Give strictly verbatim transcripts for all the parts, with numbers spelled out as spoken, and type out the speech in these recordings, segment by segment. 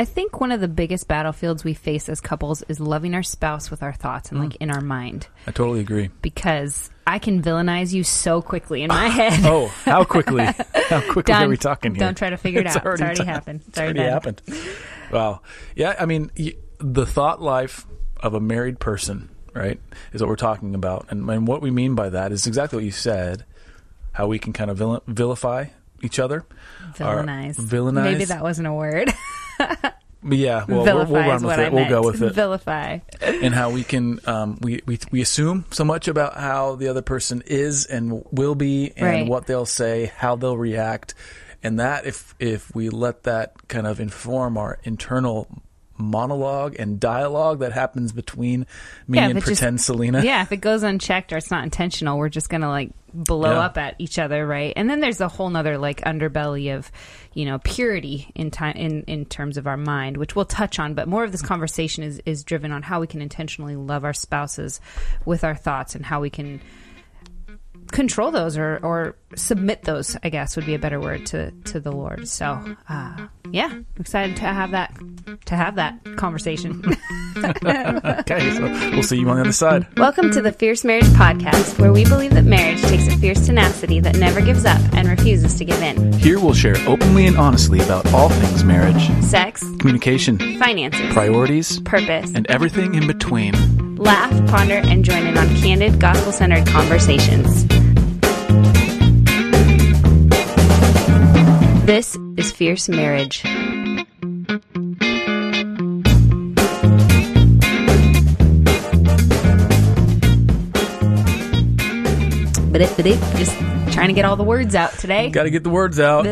I think one of the biggest battlefields we face as couples is loving our spouse with our thoughts and mm. like in our mind. I totally agree. Because I can villainize you so quickly in my head. Oh, how quickly? How quickly are we talking here? Don't try to figure it it's out. Already it's already t- happened. It's, it's already, already happened. Wow. Yeah, I mean, y- the thought life of a married person, right, is what we're talking about. And, and what we mean by that is exactly what you said, how we can kind of vil- vilify each other. Villainize. Villainize. Maybe that wasn't a word. Yeah, well, we'll, we'll run with it. We'll go with it. Vilify. And how we can, um, we, we we assume so much about how the other person is and will be and right. what they'll say, how they'll react. And that, if if we let that kind of inform our internal monologue and dialogue that happens between me yeah, and pretend just, Selena. Yeah, if it goes unchecked or it's not intentional, we're just going to like blow yeah. up at each other, right? And then there's a whole nother like underbelly of, you know, purity in time in, in terms of our mind, which we'll touch on, but more of this conversation is, is driven on how we can intentionally love our spouses with our thoughts and how we can control those or, or submit those, I guess would be a better word, to, to the Lord. So, uh, yeah, I'm excited to have that, to have that conversation. Okay, so we'll see you on the other side. Welcome to the Fierce Marriage Podcast, where we believe that marriage takes a fierce tenacity that never gives up and refuses to give in. Here we'll share openly and honestly about all things marriage, sex, communication, finances, priorities, purpose, and everything in between. Laugh, ponder, and join in on candid, gospel-centered conversations. This is Fierce Marriage. Just trying to get all the words out today. Got to get the words out.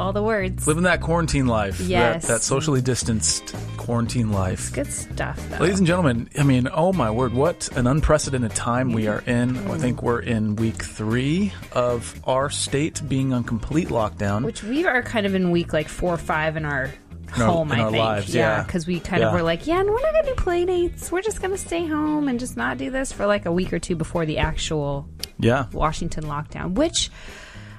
All the words. Living that quarantine life. Yes. That, that socially distanced quarantine life. It's good stuff, though. Ladies and gentlemen, I mean, oh my word, what an unprecedented time we are in. Mm. I think we're in week three of our state being on complete lockdown. Which we are kind of in week like four or five in our... home, in our, I think. Lives, yeah, because yeah. we kind yeah. of were like, yeah, and we're not going to do play dates. We're just going to stay home and just not do this for like a week or two before the actual yeah. Washington lockdown, which,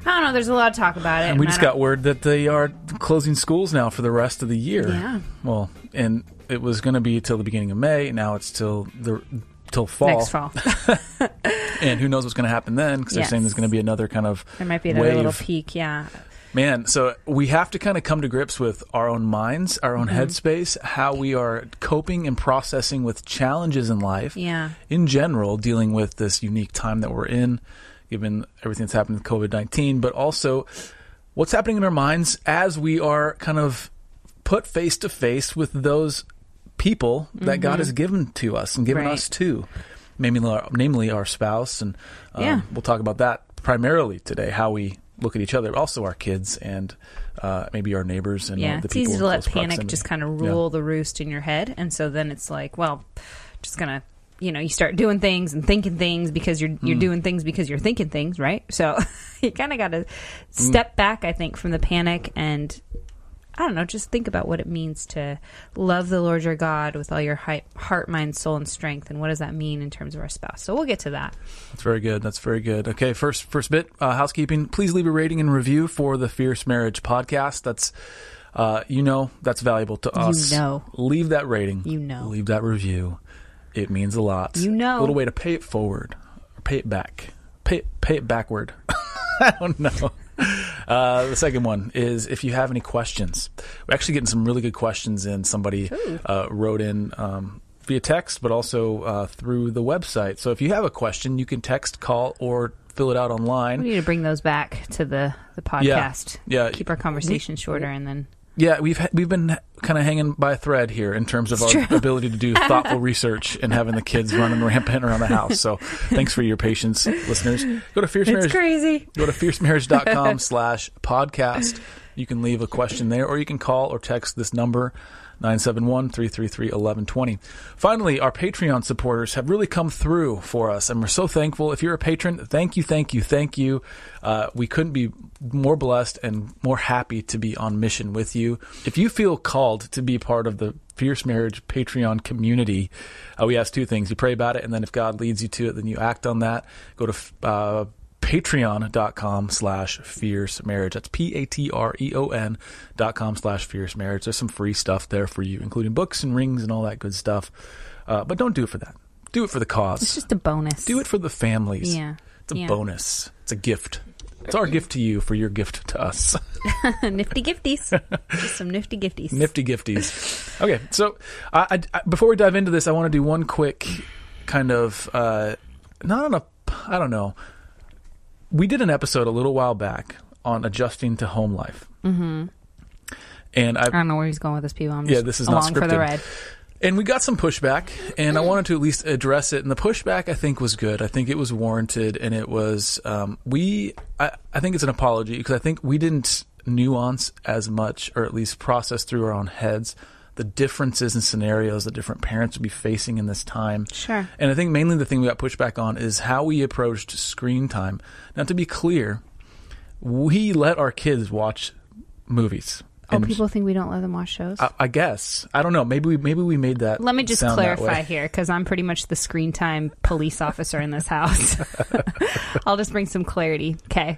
I don't know, there's a lot to talk about it. And, and we just got word that they are closing schools now for the rest of the year. Yeah. Well, and it was going to be till the beginning of May. Now it's till the... till fall. Next fall. And who knows what's going to happen then, because yes. they're saying there's going to be another kind of There might be another wave. Little peak, yeah. Man, so we have to kind of come to grips with our own minds, our own mm-hmm. headspace, how we are coping and processing with challenges in life. Yeah. In general, dealing with this unique time that we're in, given everything that's happened with covid nineteen, but also what's happening in our minds as we are kind of put face to face with those people that mm-hmm. God has given to us and given right. us to, namely, namely our spouse. And um, yeah. we'll talk about that primarily today, how we look at each other, but also our kids and uh, maybe our neighbors and yeah, the people. It's easy to let panic proximity. Just kind of rule yeah. the roost in your head. And so then it's like, well, just going to, you know, you start doing things and thinking things because you're you're mm. doing things because you're thinking things, right? So you kind of got to step mm. back, I think, from the panic and, I don't know, just think about what it means to love the Lord your God with all your heart, mind, soul, and strength, and what does that mean in terms of our spouse. So we'll get to that. That's very good. That's very good. Okay, first first bit, uh, housekeeping. Please leave a rating and review for the Fierce Marriage Podcast. That's, uh, you know, that's valuable to us. You know. Leave that rating. You know. Leave that review. It means a lot. You know. A little way to pay it forward. Or pay it back. Pay, pay it backward. I don't know. Uh, the second one is if you have any questions. We're actually getting some really good questions in. Somebody uh, wrote in um, via text, but also uh, through the website. So if you have a question, you can text, call, or fill it out online. We need to bring those back to the, the podcast. Yeah. yeah. Keep our conversation we, shorter and then... Yeah, we've ha- we've been kind of hanging by a thread here in terms of it's our true. Ability to do thoughtful research and having the kids running rampant around the house. So thanks for your patience, listeners. Go to Fierce Marriage. It's crazy. Go to fiercemarriage.com slash podcast. You can leave a question there, or you can call or text this number, nine seven one, three three three, one one two zero. Finally, our Patreon supporters have really come through for us, and we're so thankful. If you're a patron, thank you, thank you, thank you. Uh, we couldn't be more blessed and more happy to be on mission with you. If you feel called to be part of the Fierce Marriage Patreon community, uh, we ask two things. You pray about it, and then if God leads you to it, then you act on that. Go to... Uh, patreon.com slash fierce marriage. That's P A T R E O N dot com slash fierce marriage. There's some free stuff there for you, including books and rings and all that good stuff. Uh, but don't do it for that. Do it for the cause. It's just a bonus. Do it for the families. Yeah. It's a yeah. bonus. It's a gift. It's our gift to you for your gift to us. Nifty gifties. Just some nifty gifties. Nifty gifties. Okay. So I, I, before we dive into this, I want to do one quick kind of, uh, not on a, I don't know. We did an episode a little while back on adjusting to home life. Mm-hmm. And I, I don't know where he's going with this, people. I'm just yeah, this is along not for the ride. And we got some pushback, and I wanted to at least address it. And the pushback, I think, was good. I think it was warranted, and it was um, we. I, I think it's an apology because I think we didn't nuance as much, or at least process through our own heads, the differences and scenarios that different parents would be facing in this time. Sure. And I think mainly the thing we got pushback on is how we approached screen time. Now, to be clear, we let our kids watch movies. Oh, and people think we don't let them watch shows? I, I guess. I don't know. Maybe we maybe we made that. Let me just clarify here, because I'm pretty much the screen time police officer in this house. I'll just bring some clarity. Okay.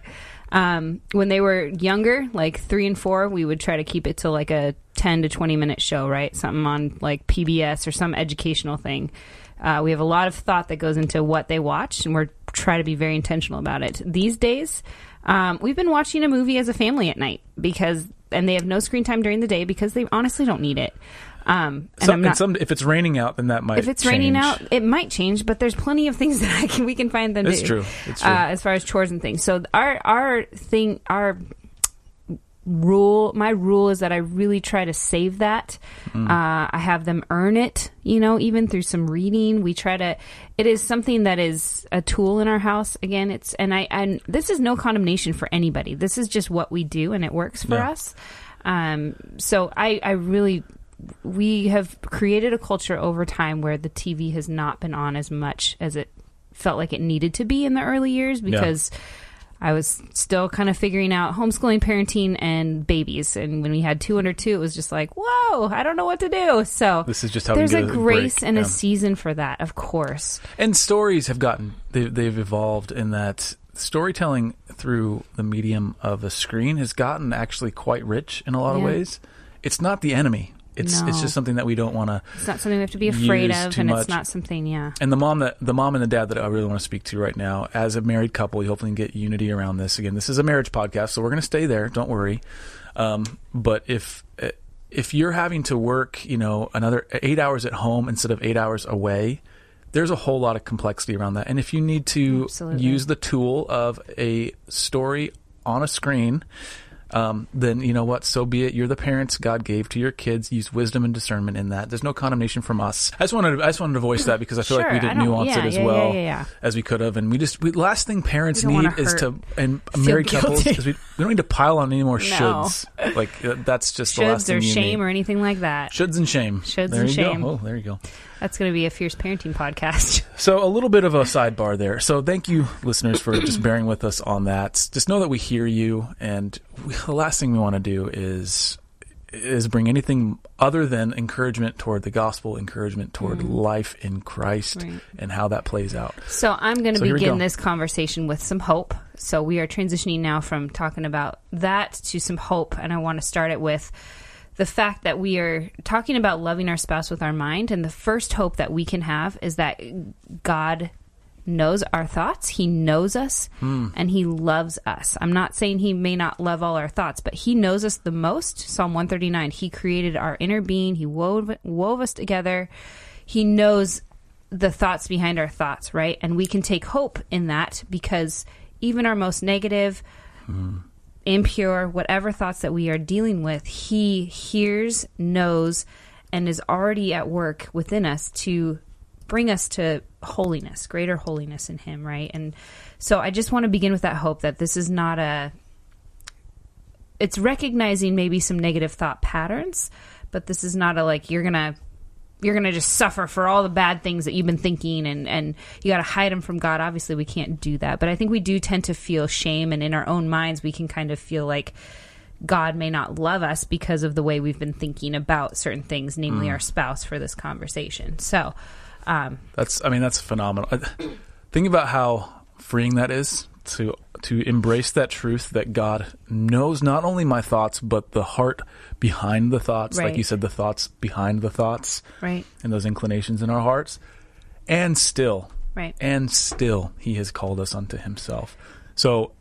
Um, when they were younger, like three and four, we would try to keep it to like a ten to twenty minute show, right? Something on like P B S or some educational thing. Uh, we have a lot of thought that goes into what they watch, and we're trying to be very intentional about it. These days, um, we've been watching a movie as a family at night because... and they have no screen time during the day because they honestly don't need it. Um, and some, I'm not, and some, if it's raining out, then that might change. If it's change. raining out, it might change, but there's plenty of things that I can, we can find them it's to true. It's true. Uh, as far as chores and things. So our, our thing, our rule, my rule is that I really try to save that. Mm. Uh, I have them earn it, you know, even through some reading. We try to, it is something that is a tool in our house. Again, it's, and I, and this is no condemnation for anybody. This is just what we do, and it works for yeah. us. Um, so I, I really, we have created a culture over time where the T V has not been on as much as it felt like it needed to be in the early years because yeah. I was still kind of figuring out homeschooling, parenting, and babies. And when we had two under two, it was just like, whoa, I don't know what to do. So this is just how there's a grace and yeah. a season for that, of course. And stories have gotten, they've, they've evolved in that storytelling through the medium of a screen has gotten actually quite rich in a lot yeah. of ways. It's not the enemy. It's no. it's just something that we don't want to. It's not something we have to be afraid of, and much. It's not something, yeah. And the mom that the mom and the dad that I really want to speak to right now, as a married couple, you hopefully can get unity around this. Again, this is a marriage podcast, so we're going to stay there. Don't worry. Um, but if if you're having to work, you know, another eight hours at home instead of eight hours away, there's a whole lot of complexity around that. And if you need to Absolutely. use the tool of a story on a screen. Um, then you know what? So be it. You're the parents God gave to your kids. Use wisdom and discernment in that. There's no condemnation from us. I just wanted, to, I just wanted to voice that because I feel sure, like we didn't nuance yeah, it as yeah, well yeah, yeah, yeah. as we could have. And we just, we, last thing parents need is to, and married guilty. couples, is we, we don't need to pile on any more no. shoulds. Like uh, that's just shoulds the last thing you need. Shoulds or shame or anything like that. Shoulds and shame. Shoulds there and you shame. Go. Oh, there you go. That's going to be a fierce parenting podcast. So a little bit of a sidebar there. So thank you, listeners, for just bearing with us on that. Just know that we hear you, and we, the last thing we want to do is is bring anything other than encouragement toward the gospel, encouragement toward mm. life in Christ, right. and how that plays out. So I'm going to so begin go. this conversation with some hope. So we are transitioning now from talking about that to some hope, and I want to start it with the fact that we are talking about loving our spouse with our mind, and the first hope that we can have is that God knows our thoughts, He knows us, mm. and He loves us. I'm not saying He may not love all our thoughts, but He knows us the most. Psalm one thirty-nine, He created our inner being, He wove, wove us together. He knows the thoughts behind our thoughts, right? And we can take hope in that because even our most negative, mm. impure, whatever thoughts that we are dealing with, He hears, knows, and is already at work within us to bring us to holiness, greater holiness in Him, right? And so I just want to begin with that hope that this is not a, it's recognizing maybe some negative thought patterns, but this is not a like, you're going to, you're going to just suffer for all the bad things that you've been thinking, and, and you got to hide them from God. Obviously we can't do that, but I think we do tend to feel shame, and in our own minds, we can kind of feel like God may not love us because of the way we've been thinking about certain things, namely mm. our spouse for this conversation. So, um, that's, I mean, that's phenomenal. Think about how freeing that is to to embrace that truth that God knows not only my thoughts, but the heart behind the thoughts. Right. Like you said, the thoughts behind the thoughts. Right. And those inclinations in our hearts. And still. Right. And still he has called us unto himself. So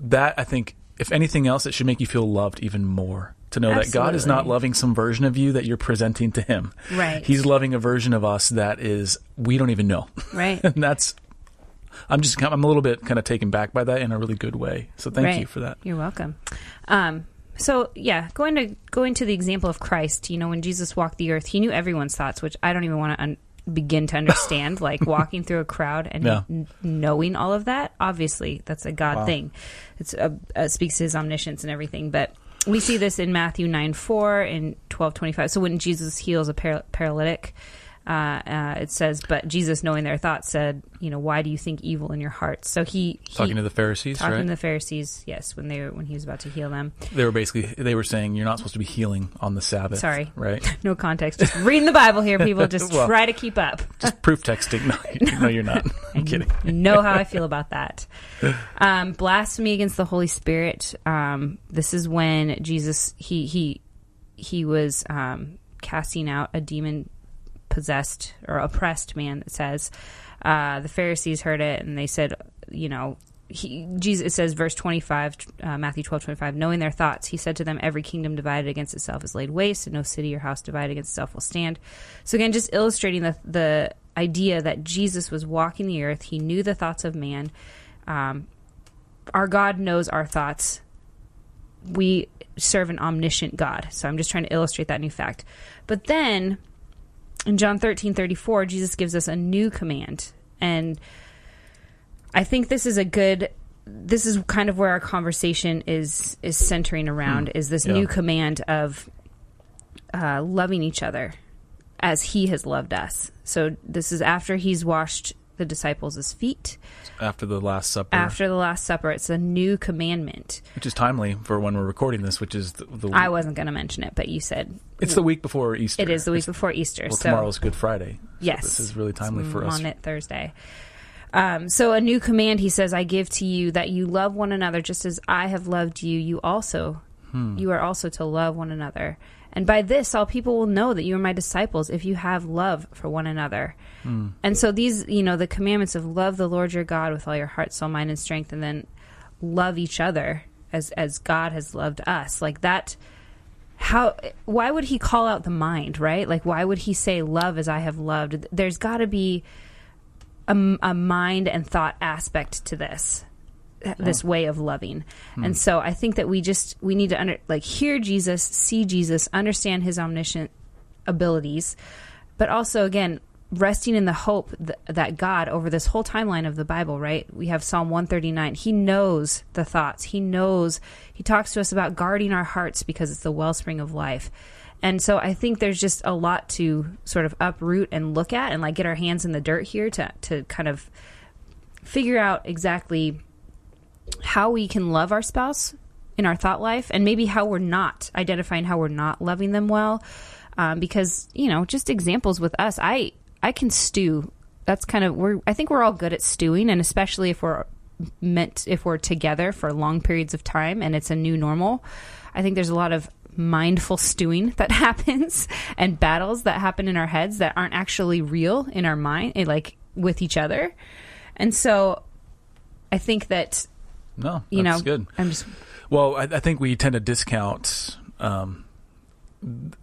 that, I think, if anything else, it should make you feel loved even more. To know Absolutely. That God is not loving some version of you that you're presenting to him. Right. He's loving a version of us that is, we don't even know. Right. And that's, I'm just, I'm a little bit kind of taken back by that in a really good way. So thank right. you for that. You're welcome. Um, so yeah, going to, going to the example of Christ, you know, when Jesus walked the earth, he knew everyone's thoughts, which I don't even want to un- begin to understand, like walking through a crowd and yeah. n- knowing all of that. Obviously that's a God wow. thing. It's a, it speaks to his omniscience and everything, but we see this in Matthew nine four and twelve twenty-five. So when Jesus heals a par- paralytic, uh, uh, it says, but Jesus, knowing their thoughts, said, you know, why do you think evil in your hearts? So he, he talking to the Pharisees, talking right? to the Pharisees. Yes. When they were, when he was about to heal them, they were basically, they were saying, you're not supposed to be healing on the Sabbath. Sorry. Right. No context. Just reading the Bible here. People just well, try to keep up. Just proof texting. No, no, you're not. I'm kidding. You know how I feel about that. Um, blasphemy against the Holy Spirit. Um, this is when Jesus, he, he, he was, um, casting out a demon possessed or oppressed man. It says, Uh, the Pharisees heard it and they said, you know, he, Jesus, it says verse twenty-five, uh, Matthew twelve twenty-five, knowing their thoughts, he said to them, every kingdom divided against itself is laid waste, and no city or house divided against itself will stand. So again, just illustrating the, the idea that Jesus was walking the earth. He knew the thoughts of man. Um, our God knows our thoughts. We serve an omniscient God. So I'm just trying to illustrate that new fact. But then in John thirteen thirty-four, Jesus gives us a new command. And I think this is a good, this is kind of where our conversation is, is centering around, mm, is this yeah. new command of uh, loving each other as he has loved us. So this is after he's washed the disciples' feet. After the Last Supper. After the Last Supper. It's a new commandment. Which is timely for when we're recording this, which is the... the I wasn't going to mention it, but you said... It's the week before Easter. It is the week it's, before Easter. Well, so tomorrow's Good Friday. So yes. This is really timely for us. On it Thursday. Um, so a new command, he says, I give to you that you love one another just as I have loved you. You also, hmm. you are also to love one another. And by this, all people will know that you are my disciples if you have love for one another. Mm. And so these, you know, the commandments of love the Lord your God with all your heart, soul, mind, and strength, and then love each other as as God has loved us. Like that, how, why would he call out the mind, right? Like, why would he say love as I have loved? There's got to be a, a mind and thought aspect to this. This oh. way of loving. Hmm. And so I think that we just, we need to under, like hear Jesus, see Jesus, understand his omniscient abilities, but also again, resting in the hope th- that God over this whole timeline of the Bible, right? We have Psalm one thirty-nine. He knows the thoughts. He knows, he talks to us about guarding our hearts because it's the wellspring of life. And so I think there's just a lot to sort of uproot and look at and like get our hands in the dirt here to, to kind of figure out exactly how we can love our spouse in our thought life, and maybe how we're not identifying how we're not loving them well. Um, because, you know, just examples with us, I, I can stew. That's kind of we're, I think we're all good at stewing. And especially if we're meant, if we're together for long periods of time and it's a new normal, I think there's a lot of mindful stewing that happens and battles that happen in our heads that aren't actually real in our mind, like with each other. And so I think that, No, that's you know, good. I'm just... Well, I, I think we tend to discount um,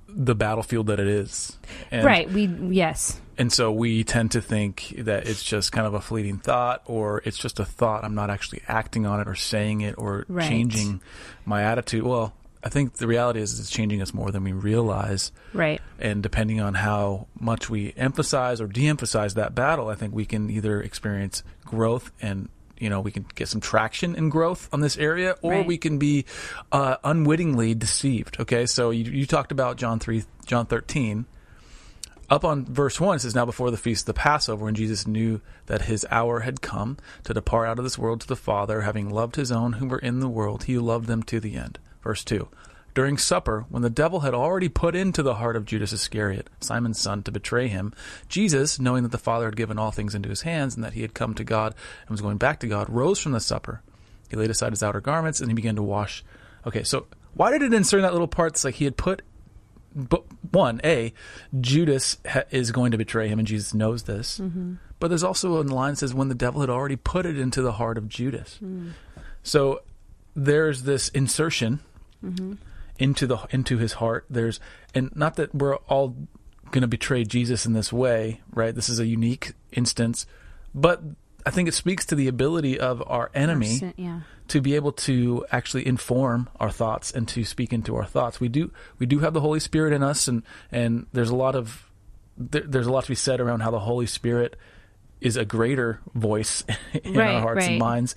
the battlefield that it is. And, right. We yes. And so we tend to think that it's just kind of a fleeting thought, or it's just a thought. I'm not actually acting on it or saying it or right. changing my attitude. Well, I think the reality is it's changing us more than we realize. Right. And depending on how much we emphasize or de-emphasize that battle, I think we can either experience growth and you know, we can get some traction and growth on this area, or right. we can be uh, unwittingly deceived. Okay, so you, you talked about John three, John thirteen. Up on verse one, it says, now before the feast of the Passover, when Jesus knew that his hour had come to depart out of this world to the Father, having loved his own who were in the world, he loved them to the end. Verse two, During supper, when the devil had already put into the heart of Judas Iscariot, Simon's son, to betray him, Jesus, knowing that the Father had given all things into his hands and that he had come to God and was going back to God, rose from the supper. He laid aside his outer garments and he began to wash. Okay, so why did it insert that little part? It's like he had put, but one, A, Judas ha- is going to betray him and Jesus knows this. Mm-hmm. But there's also a line that says when the devil had already put it into the heart of Judas. Mm. So there's this insertion mm-hmm. into the into his heart. There's, and not that we're all going to betray Jesus in this way, right? This is a unique instance, but I think it speaks to the ability of our enemy Percent, yeah. to be able to actually inform our thoughts and to speak into our thoughts. We do we do have the Holy Spirit in us, and and there's a lot of there, there's a lot to be said around how the Holy Spirit is a greater voice in right, our hearts right. and minds.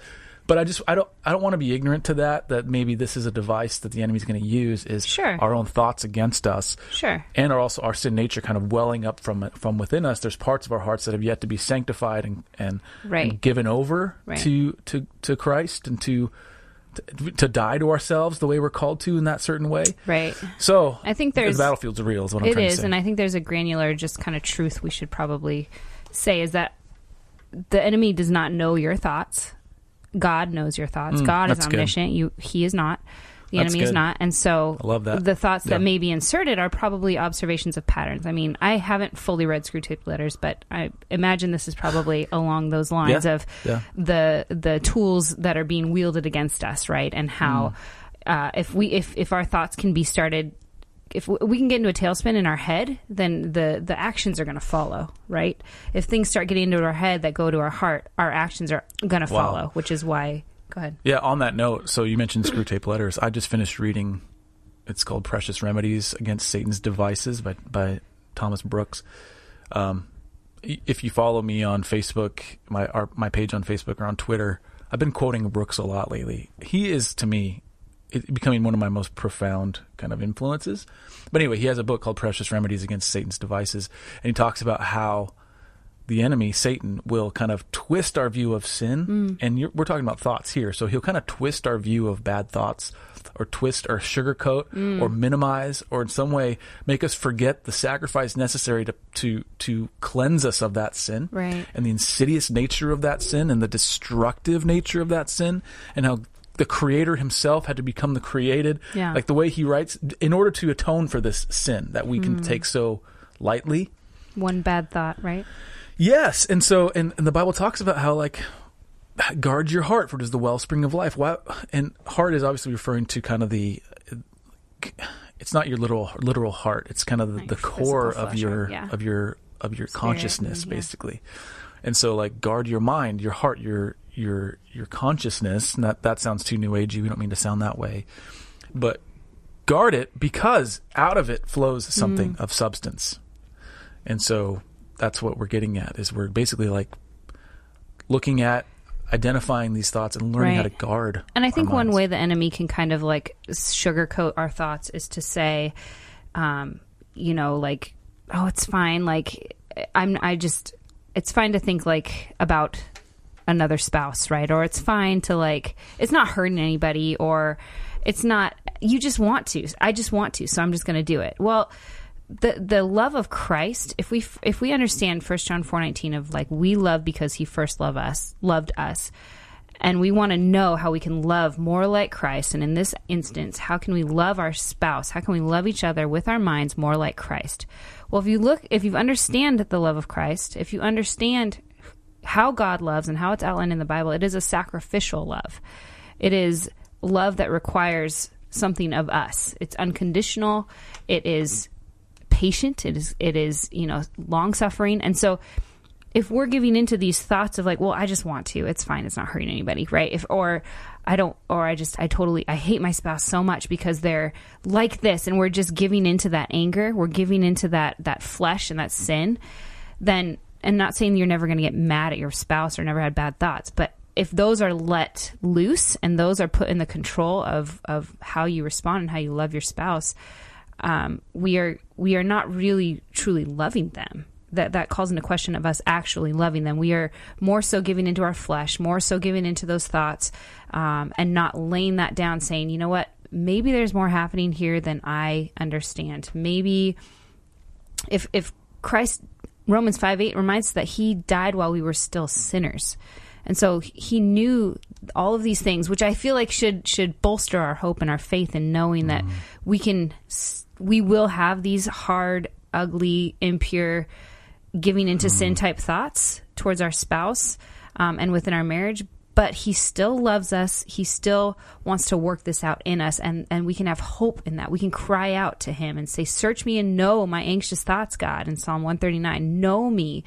But I just I don't I don't want to be ignorant to that, that maybe this is a device that the enemy's going to use is sure. our own thoughts against us. Sure. And are also our sin nature kind of welling up from from within us. There's parts of our hearts that have yet to be sanctified and and, right. and given over right. to, to to Christ and to, to to die to ourselves the way we're called to in that certain way. Right. So I think there's, the battlefield's real is what I'm trying is, to say. It is, and I think there's a granular just kind of truth we should probably say is that the enemy does not know your thoughts. God knows your thoughts. Mm, God is omniscient. Good. You, he is not. The that's enemy good. Is not. And so I love that. The thoughts yeah. that may be inserted are probably observations of patterns. I mean, I haven't fully read Screwtape Letters, but I imagine this is probably along those lines yeah. of yeah. the the tools that are being wielded against us, right? And how mm. uh, if we if, if our thoughts can be started, if we can get into a tailspin in our head, then the, the actions are going to follow, right? If things start getting into our head that go to our heart, our actions are going to follow, wow. which is why... Go ahead. Yeah, on that note, so you mentioned Screwtape Letters. I just finished reading, it's called Precious Remedies Against Satan's Devices by, by Thomas Brooks. Um, if you follow me on Facebook, my our, my page on Facebook or on Twitter, I've been quoting Brooks a lot lately. He is, to me... It becoming one of my most profound kind of influences. But anyway, he has a book called Precious Remedies Against Satan's Devices, and he talks about how the enemy, Satan, will kind of twist our view of sin. Mm. And you're, we're talking about thoughts here. So he'll kind of twist our view of bad thoughts or twist or sugarcoat mm. or minimize or in some way make us forget the sacrifice necessary to, to, to cleanse us of that sin right. and the insidious nature of that sin and the destructive nature of that sin and how the creator himself had to become the created. Yeah. Like the way he writes, in order to atone for this sin that we can mm. take so lightly. One bad thought, right? Yes. And so, and, and the Bible talks about how, like, guard your heart, for it is the wellspring of life. Why? And heart is obviously referring to kind of the, it's not your literal, literal heart. It's kind of the, the core of your, yeah. of your, of your, of your consciousness, yeah. basically. And so, like, guard your mind, your heart, your, your your consciousness, and that, that sounds too new agey, we don't mean to sound that way, but guard it because out of it flows something mm. of substance. And so that's what we're getting at, is we're basically like looking at identifying these thoughts and learning right. how to guard. And I think one way the enemy can kind of like sugarcoat our thoughts is to say, um, you know, like, oh, it's fine. Like I'm, I just, it's fine to think like about another spouse, right? Or it's fine to like, it's not hurting anybody, or it's not, you just want to, I just want to, so I'm just going to do it. Well, the, the love of Christ, if we, if we understand First John four nineteen of like, we love because he first loved us, loved us. And we want to know how we can love more like Christ. And in this instance, how can we love our spouse? How can we love each other with our minds more like Christ? Well, if you look, if you understand the love of Christ, if you understand how God loves and how it's outlined in the Bible, it is a sacrificial love. It is love that requires something of us. It's unconditional. It is patient. It is, it is, you know, long suffering. And so if we're giving into these thoughts of like, well, I just want to, it's fine. It's not hurting anybody. Right. If, or I don't, or I just, I totally, I hate my spouse so much because they're like this. And we're just giving into that anger. We're giving into that, that flesh and that sin. Then, and not saying you're never going to get mad at your spouse or never had bad thoughts, but if those are let loose and those are put in the control of, of how you respond and how you love your spouse, um, we are we are not really truly loving them. That that calls into question of us actually loving them. We are more so giving into our flesh, more so giving into those thoughts, um, and not laying that down, saying, you know what, maybe there's more happening here than I understand. Maybe if if Christ, Romans five eight reminds us that he died while we were still sinners. And so he knew all of these things, which I feel like should should bolster our hope and our faith in knowing that mm-hmm. we can, we will have these hard, ugly, impure, giving into mm-hmm. sin type thoughts towards our spouse um, and within our marriage. But he still loves us. He still wants to work this out in us. And, and we can have hope in that. We can cry out to him and say, search me and know my anxious thoughts, God, in Psalm one thirty-nine. Know me.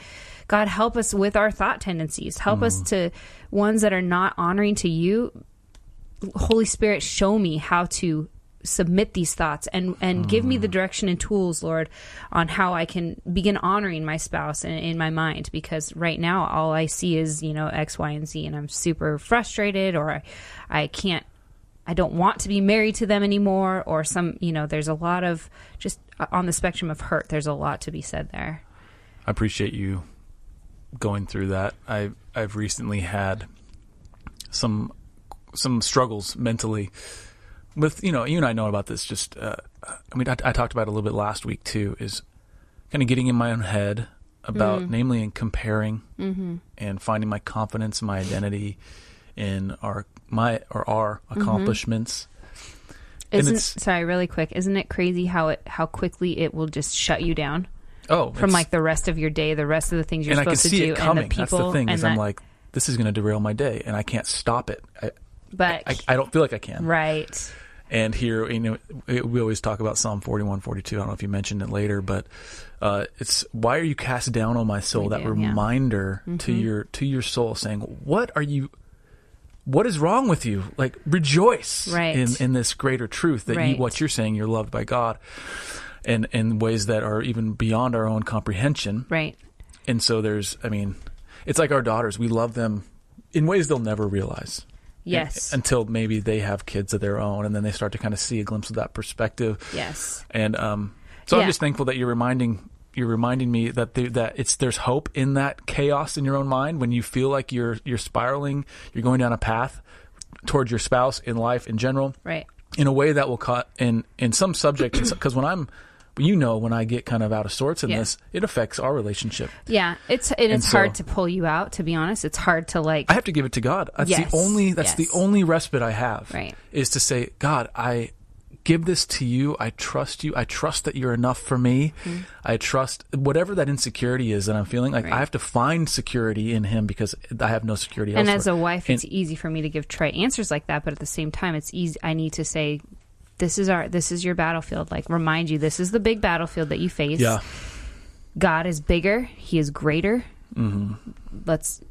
God, help us with our thought tendencies. Help mm. us to ones that are not honoring to you. Holy Spirit, show me how to submit these thoughts and, and mm. give me the direction and tools, Lord, on how I can begin honoring my spouse in, in my mind, because right now all I see is, you know, X, Y, and Z, and I'm super frustrated, or I, I can't, I don't want to be married to them anymore, or some, you know, there's a lot of just on the spectrum of hurt. There's a lot to be said there. I appreciate you going through that. I, I've recently had some, some struggles mentally with, you know, you and I know about this, just, uh, I mean, I, I talked about it a little bit last week too, is kind of getting in my own head about, mm. namely in comparing mm-hmm. and finding my confidence, my identity in our, my, or our accomplishments. Mm-hmm. And isn't, it's, sorry, really quick. Isn't it crazy how it, how quickly it will just shut you down? Oh, from like the rest of your day, the rest of the things you're supposed to do. And I can see it coming. And the people, that's the thing, is that, I'm like, this is going to derail my day and I can't stop it. I, But I, I don't feel like I can. Right. And here, you know, we always talk about Psalm forty-one, forty-two. I don't know if you mentioned it later, but uh, it's, why are you cast down, O my soul? We that do, reminder yeah. to mm-hmm. your to your soul, saying, what are you? What is wrong with you? Like, rejoice right. in, in this greater truth that right. you, what you're saying, you're loved by God, and in ways that are even beyond our own comprehension. Right. And so there's, I mean, it's like our daughters. We love them in ways they'll never realize. Yes. And, until maybe they have kids of their own, and then they start to kind of see a glimpse of that perspective. Yes. And um, so yeah. I'm just thankful that you're reminding you're reminding me that the, that it's there's hope in that chaos in your own mind when you feel like you're you're spiraling, you're going down a path towards your spouse in life in general, right? In a way that will cut in in some subjects, because when I'm, you know, when I get kind of out of sorts in yeah. this, it affects our relationship. Yeah. It's, it, it's so, hard to pull you out, to be honest. It's hard to like, I have to give it to God. That's yes, the only, that's yes. the only respite I have right. is to say, God, I give this to you. I trust you. I trust that you're enough for me. Mm-hmm. I trust whatever that insecurity is that I'm feeling like right. I have to find security in him, because I have no security. And elsewhere. As a wife, and, it's easy for me to give trite answers like that. But at the same time, it's easy. I need to say, This is our, this is your battlefield. Like, remind you, this is the big battlefield that you face. Yeah. God is bigger. He is greater. Mm-hmm. Let's,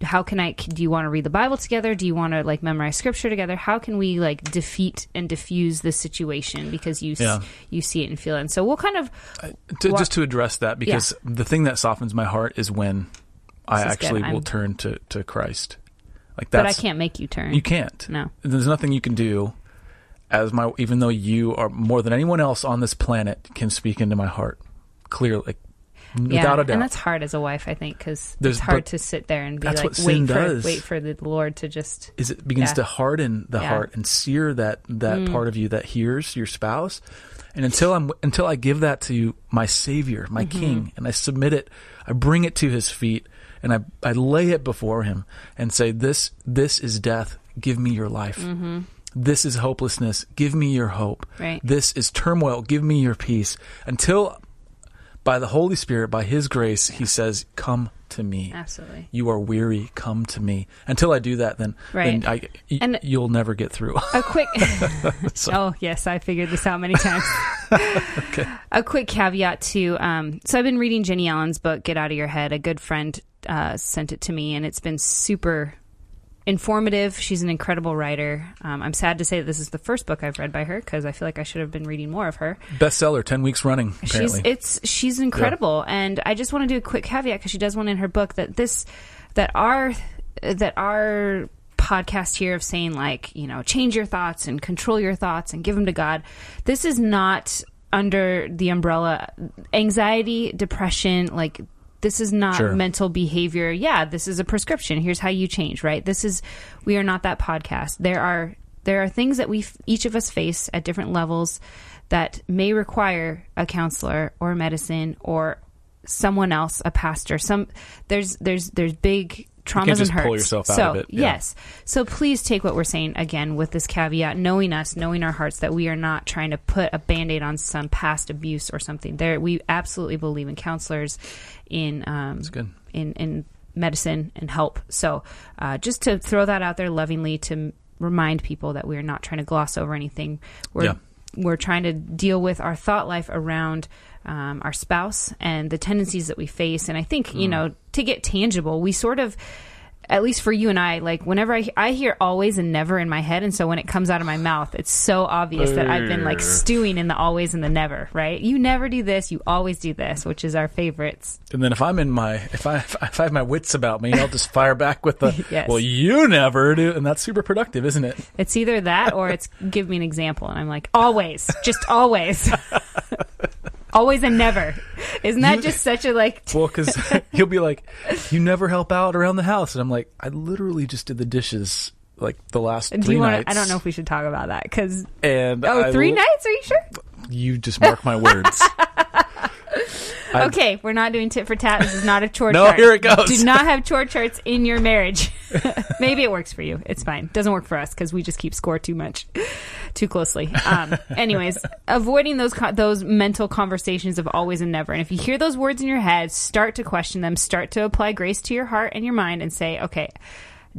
how can I, do you want to read the Bible together? Do you want to like memorize scripture together? How can we like defeat and diffuse this situation? Because you, yeah. you see it and feel it. And so we'll kind of. Uh, to, walk, just to address that, because yeah. the thing that softens my heart is when this I is actually will turn to, to Christ. Like that's, but I can't make you turn. You can't. No. There's nothing you can do. As my, even though you are more than anyone else on this planet can speak into my heart, clearly, yeah, without a doubt. And that's hard as a wife, I think, because it's hard to sit there and be like, wait for, wait for the Lord to just. Is it begins yeah. to harden the yeah. heart and sear that that mm. part of you that hears your spouse, and until I'm until I give that to my Savior, my mm-hmm. King, and I submit it, I bring it to His feet, and I I lay it before Him and say, this this is death. Give me your life. Mm-hmm. This is hopelessness. Give me your hope. Right. This is turmoil. Give me your peace. Until by the Holy Spirit, by His grace, yeah. He says, come to me. Absolutely. You are weary. Come to me. Until I do that, then, right. then I, y- and you'll never get through. A quick. oh, yes. I figured this out many times. okay. A quick caveat to. Um, so I've been reading Jenny Allen's book, Get Out of Your Head. A good friend uh, sent it to me, and it's been super informative. She's an incredible writer. Um, I'm sad to say that this is the first book I've read by her, because I feel like I should have been reading more of her. Bestseller, ten weeks running, apparently. She's, it's, she's incredible. Yeah. And I just want to do a quick caveat, because she does one in her book, that this, that our, that our podcast here of saying like, you know, change your thoughts and control your thoughts and give them to God. This is not under the umbrella anxiety, depression, like this is not sure. mental behavior. Yeah, this is a prescription. Here's how you change, right? This is, we are not that podcast. There are There are things that we each of us face at different levels that may require a counselor or medicine or someone else, a pastor. Some there's there's there's big traumas you can just and hurts. Pull yourself out so of it. Yeah. Yes, so please take what we're saying again with this caveat, knowing us, knowing our hearts, that we are not trying to put a Band-Aid on some past abuse or something. There, we absolutely believe in counselors, in um, That's good. in in medicine and help. So uh, just to throw that out there lovingly to remind people that we are not trying to gloss over anything. We're yeah. we're trying to deal with our thought life around um, our spouse and the tendencies that we face. And I think, mm. you know, to get tangible, we sort of, at least for you and I, like whenever I, I hear always and never in my head. And so when it comes out of my mouth, it's so obvious that I've been like stewing in the always and the never, right? You never do this. You always do this, which is our favorites. And then if I'm in my, if I, if I have my wits about me, I'll just fire back with the, yes. well, you never do. And that's super productive, isn't it? It's either that or it's give me an example. And I'm like, always, just always. Always and never. Isn't that you, just such a like... T- well, because he'll be like, you never help out around the house. And I'm like, I literally just did the dishes like the last Do three you wanna, nights. I don't know if we should talk about that because... Oh, I, three nights? Are you sure? You just mark my words. Okay, we're not doing tit for tat. This is not a chore no, chart. No, here it goes. Do not have chore charts in your marriage. Maybe it works for you. It's fine. Doesn't work for us because we just keep score too much, too closely. Um, anyways, avoiding those co- those mental conversations of always and never. And if you hear those words in your head, start to question them. Start to apply grace to your heart and your mind and say, okay,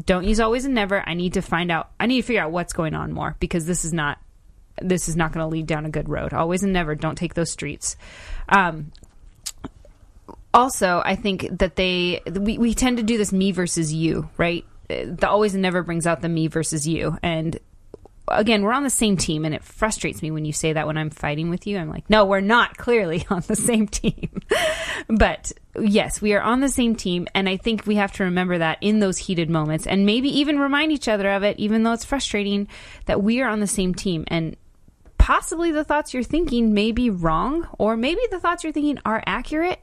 don't use always and never. I need to find out. I need to figure out what's going on more because this is not this is not going to lead down a good road. Always and never. Don't take those streets. Um, also, I think that they we, we tend to do this me versus you, right? The always and never brings out the me versus you. And again, we're on the same team, and it frustrates me when you say that when I'm fighting with you. I'm like, no, we're not clearly on the same team. But yes, we are on the same team, and I think we have to remember that in those heated moments and maybe even remind each other of it, even though it's frustrating, that we are on the same team. And possibly the thoughts you're thinking may be wrong, or maybe the thoughts you're thinking are accurate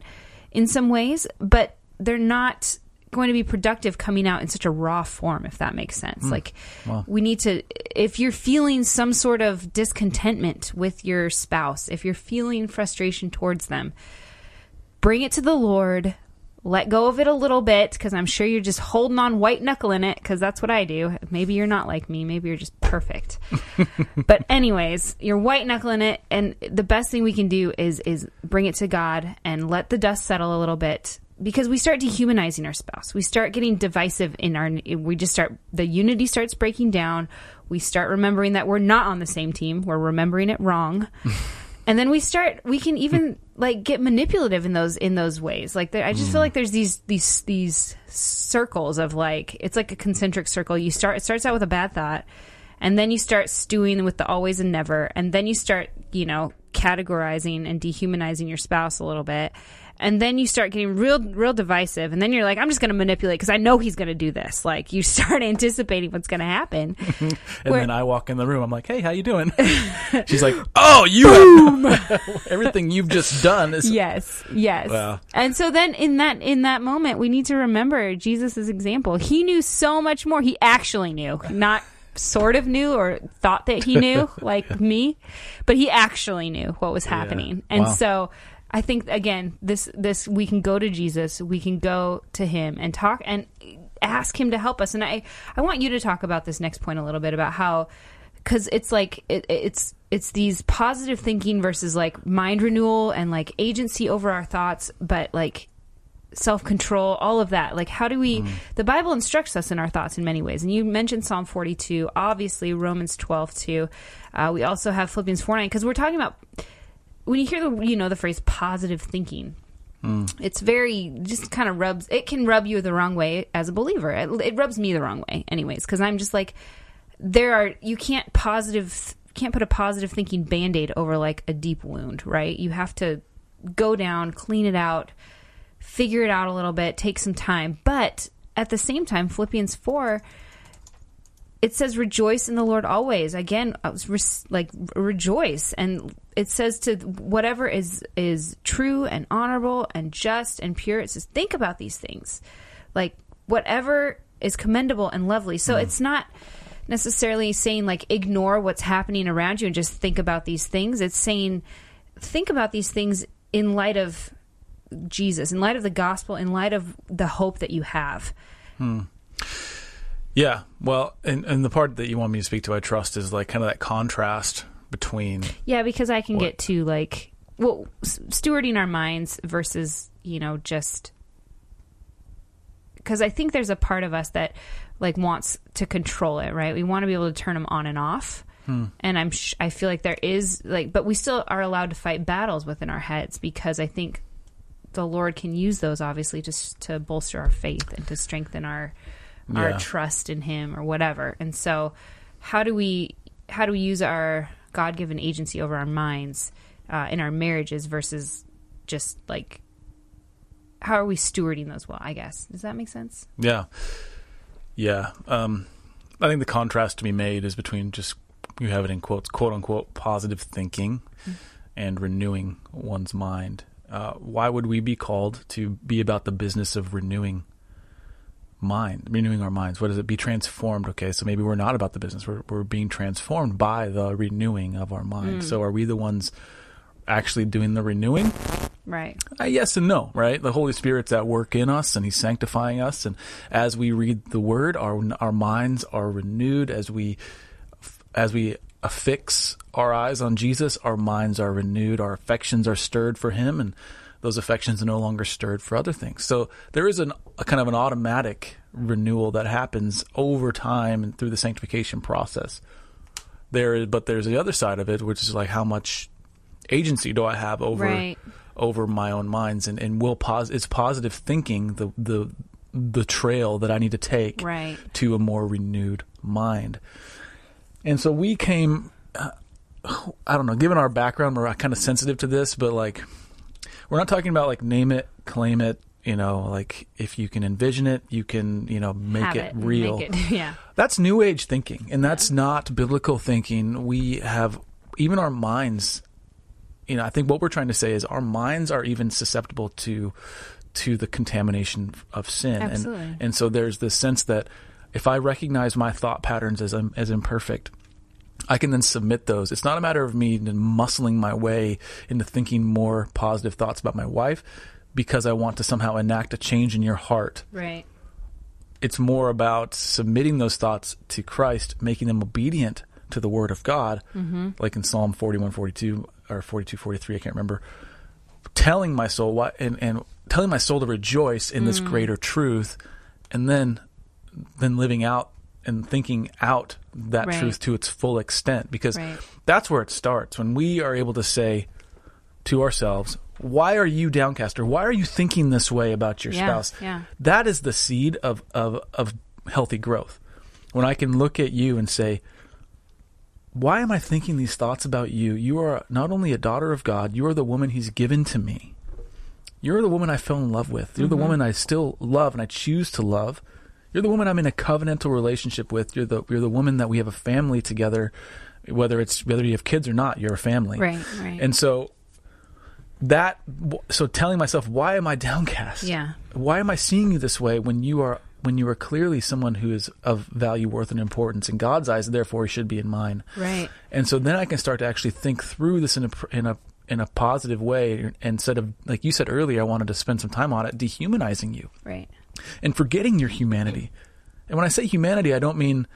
in some ways, but they're not going to be productive coming out in such a raw form, if that makes sense. Mm. Like wow. we need to, if you're feeling some sort of discontentment with your spouse, if you're feeling frustration towards them, bring it to the Lord. Let go of it a little bit, because I'm sure you're just holding on white knuckling it, because that's what I do. Maybe you're not like me. Maybe you're just perfect. But anyways, you're white knuckling it, and the best thing we can do is is bring it to God and let the dust settle a little bit, because we start dehumanizing our spouse. We start getting divisive in our... We just start... The unity starts breaking down. We start remembering that we're not on the same team. We're remembering it wrong. And then we start, we can even like get manipulative in those, in those ways. Like there, I just mm. feel like there's these, these, these circles of like, it's like a concentric circle. You start, it starts out with a bad thought, and then you start stewing with the always and never. And then you start, you know, categorizing and dehumanizing your spouse a little bit. And then you start getting real, real divisive. And then you're like, I'm just going to manipulate because I know he's going to do this. Like you start anticipating what's going to happen. and Where, then I walk in the room. I'm like, hey, how you doing? She's like, oh, you boom! Have, everything you've just done is yes, yes. Wow. And so then in that in that moment, we need to remember Jesus's example. He knew so much more. He actually knew, not sort of knew or thought that he knew, like me, but he actually knew what was happening. Yeah. And wow. so. I think, again, this this we can go to Jesus, we can go to him and talk and ask him to help us. And I, I want you to talk about this next point a little bit about how, because it's like, it, it's it's these positive thinking versus like mind renewal and like agency over our thoughts, but like self-control, all of that. Like how do we, mm. the Bible instructs us in our thoughts in many ways. And you mentioned Psalm forty-two, obviously Romans twelve too. Uh, we also have Philippians four nine, because we're talking about... When you hear the you know the phrase positive thinking, mm. it's very just kind of rubs. It can rub you the wrong way as a believer. It, it rubs me the wrong way, anyways, because I'm just like there are you can't positive can't put a positive thinking Band-Aid over like a deep wound, right? You have to go down, clean it out, figure it out a little bit, take some time. But at the same time, Philippians four. It says, rejoice in the Lord always. Again, like rejoice. And it says to whatever is, is true and honorable and just and pure. It says, think about these things, like whatever is commendable and lovely. So mm. it's not necessarily saying, like, ignore what's happening around you and just think about these things. It's saying, think about these things in light of Jesus, in light of the gospel, in light of the hope that you have. Hmm. Yeah. Well, and, and the part that you want me to speak to, I trust, is like kind of that contrast between. Yeah, because I can what, get to like, well, stewarding our minds versus, you know, just. Because I think there's a part of us that like wants to control it, right? We want to be able to turn them on and off. Hmm. And I'm sh- I feel like there is like, but we still are allowed to fight battles within our heads, because I think the Lord can use those obviously just to bolster our faith and to strengthen our our yeah. trust in him or whatever. And so how do we how do we use our God-given agency over our minds uh, in our marriages versus just like, how are we stewarding those well, I guess. Does that make sense? Yeah. Yeah. Um, I think the contrast to be made is between just, you have it in quotes, quote unquote, positive thinking mm-hmm. and renewing one's mind. Uh, why would we be called to be about the business of renewing mind, renewing our minds? What does it be transformed? Okay. So maybe we're not about the business. We're, we're being transformed by the renewing of our mind. Mm. So are we the ones actually doing the renewing? Right. Uh, yes and no, right? The Holy Spirit's at work in us, and he's sanctifying us. And as we read the word, our our minds are renewed. As we as we affix our eyes on Jesus, our minds are renewed. Our affections are stirred for him, and those affections are no longer stirred for other things. So there is an, a kind of an automatic renewal that happens over time and through the sanctification process. There, but there's the other side of it, which is like, how much agency do I have over... Right. over my own minds, and, and will pos- it's positive thinking, the, the, the trail that I need to take right. to a more renewed mind. And so we came, uh, I don't know, given our background, we're kind of sensitive to this, but like, we're not talking about like name it, claim it, you know, like if you can envision it, you can, you know, make have it real. Make it, yeah. That's New Age thinking, and that's yeah. not biblical thinking. We have, even our minds, you know, I think what we're trying to say is our minds are even susceptible to to the contamination of sin. Absolutely. And, and so there's this sense that if I recognize my thought patterns as um, as imperfect, I can then submit those. It's not a matter of me muscling my way into thinking more positive thoughts about my wife because I want to somehow enact a change in your heart. Right. It's more about submitting those thoughts to Christ, making them obedient to the word of God, mm-hmm. like in Psalm forty-one, forty-two, or forty-two, forty-three, I can't remember, telling my soul why, and, and telling my soul to rejoice in mm. this greater truth, and then then living out and thinking out that right. truth to its full extent, because right. that's where it starts. When we are able to say to ourselves, why are you downcast? Or why are you thinking this way about your yeah, spouse? Yeah. That is the seed of, of of healthy growth. When I can look at you and say, why am I thinking these thoughts about you? You are not only a daughter of God, you are the woman he's given to me. You're the woman I fell in love with. You're mm-hmm. the woman I still love and I choose to love. You're the woman I'm in a covenantal relationship with. You're the you're the woman that we have a family together, whether it's whether you have kids or not, you're a family. Right, right. And so that so telling myself, why am I downcast? Yeah. Why am I seeing you this way when you are when you are clearly someone who is of value, worth, and importance in God's eyes, and therefore he should be in mine. Right. And so then I can start to actually think through this in a, in a, in a positive way. Instead of, like you said earlier, I wanted to spend some time on it, dehumanizing you. Right. And forgetting your humanity. And when I say humanity, I don't mean,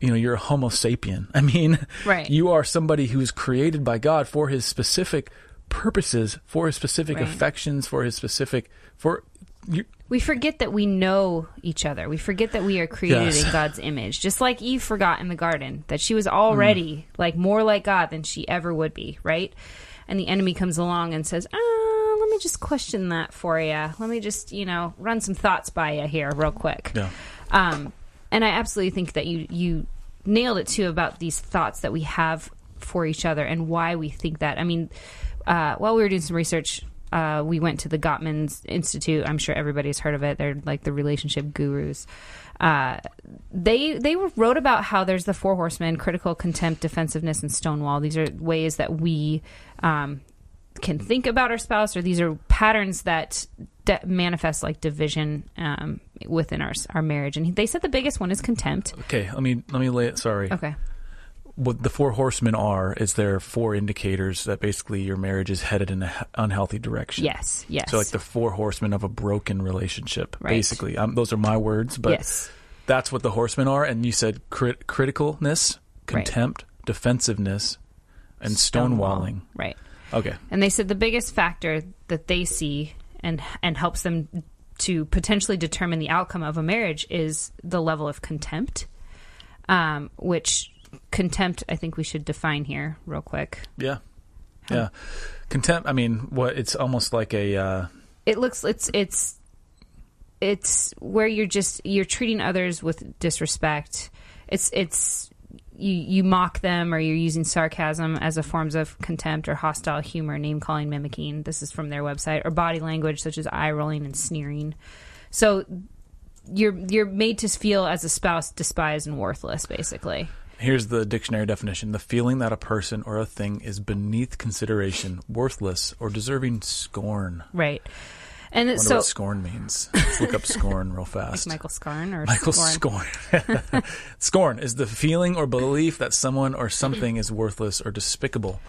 you know, you're a homo sapien. I mean, right. you are somebody who is created by God for his specific purposes, for his specific right. affections, for his specific, for you. We forget that we know each other. We forget that we are created yes. in God's image. Just like Eve forgot in the garden that she was already mm. like more like God than she ever would be, right? And the enemy comes along and says, "Ah, let me just question that for you. Let me just, you know, run some thoughts by you here real quick." Yeah. Um, and I absolutely think that you you nailed it too about these thoughts that we have for each other and why we think that. I mean, uh, while we were doing some research, Uh, we went to the Gottman Institute. I'm sure everybody's heard of it. They're like the relationship gurus. Uh, they they wrote about how there's the four horsemen: critical, contempt, defensiveness, and stonewall. These are ways that we um, can think about our spouse, or these are patterns that de- manifest like division um, within our our marriage. And they said the biggest one is contempt. Okay, let me let me lay it. Sorry. Okay. What the four horsemen are is they're four indicators that basically your marriage is headed in an unhealthy direction. Yes, yes. So like the four horsemen of a broken relationship, right. basically. Um, those are my words, but yes. that's what the horsemen are. And you said crit- criticalness, contempt, right. defensiveness, and stonewalling. Right. Okay. And they said the biggest factor that they see and and helps them to potentially determine the outcome of a marriage is the level of contempt, um, which... Contempt, I think we should define here real quick. Yeah. Yeah. Contempt, I mean, what it's almost like a... Uh, it looks, it's, it's, it's where you're just, you're treating others with disrespect. It's, it's, you, you mock them or you're using sarcasm as a forms of contempt or hostile humor, name calling, mimicking. This is from their website. Or body language such as eye rolling and sneering. So you're, you're made to feel as a spouse despised and worthless, basically. Here's the dictionary definition. The feeling that a person or a thing is beneath consideration, worthless, or deserving scorn. Right. And I wonder so, what scorn means. Let's look up scorn real fast. Like Michael Scorn or Michael Scorn. Scorn. Scorn is the feeling or belief that someone or something is worthless or despicable.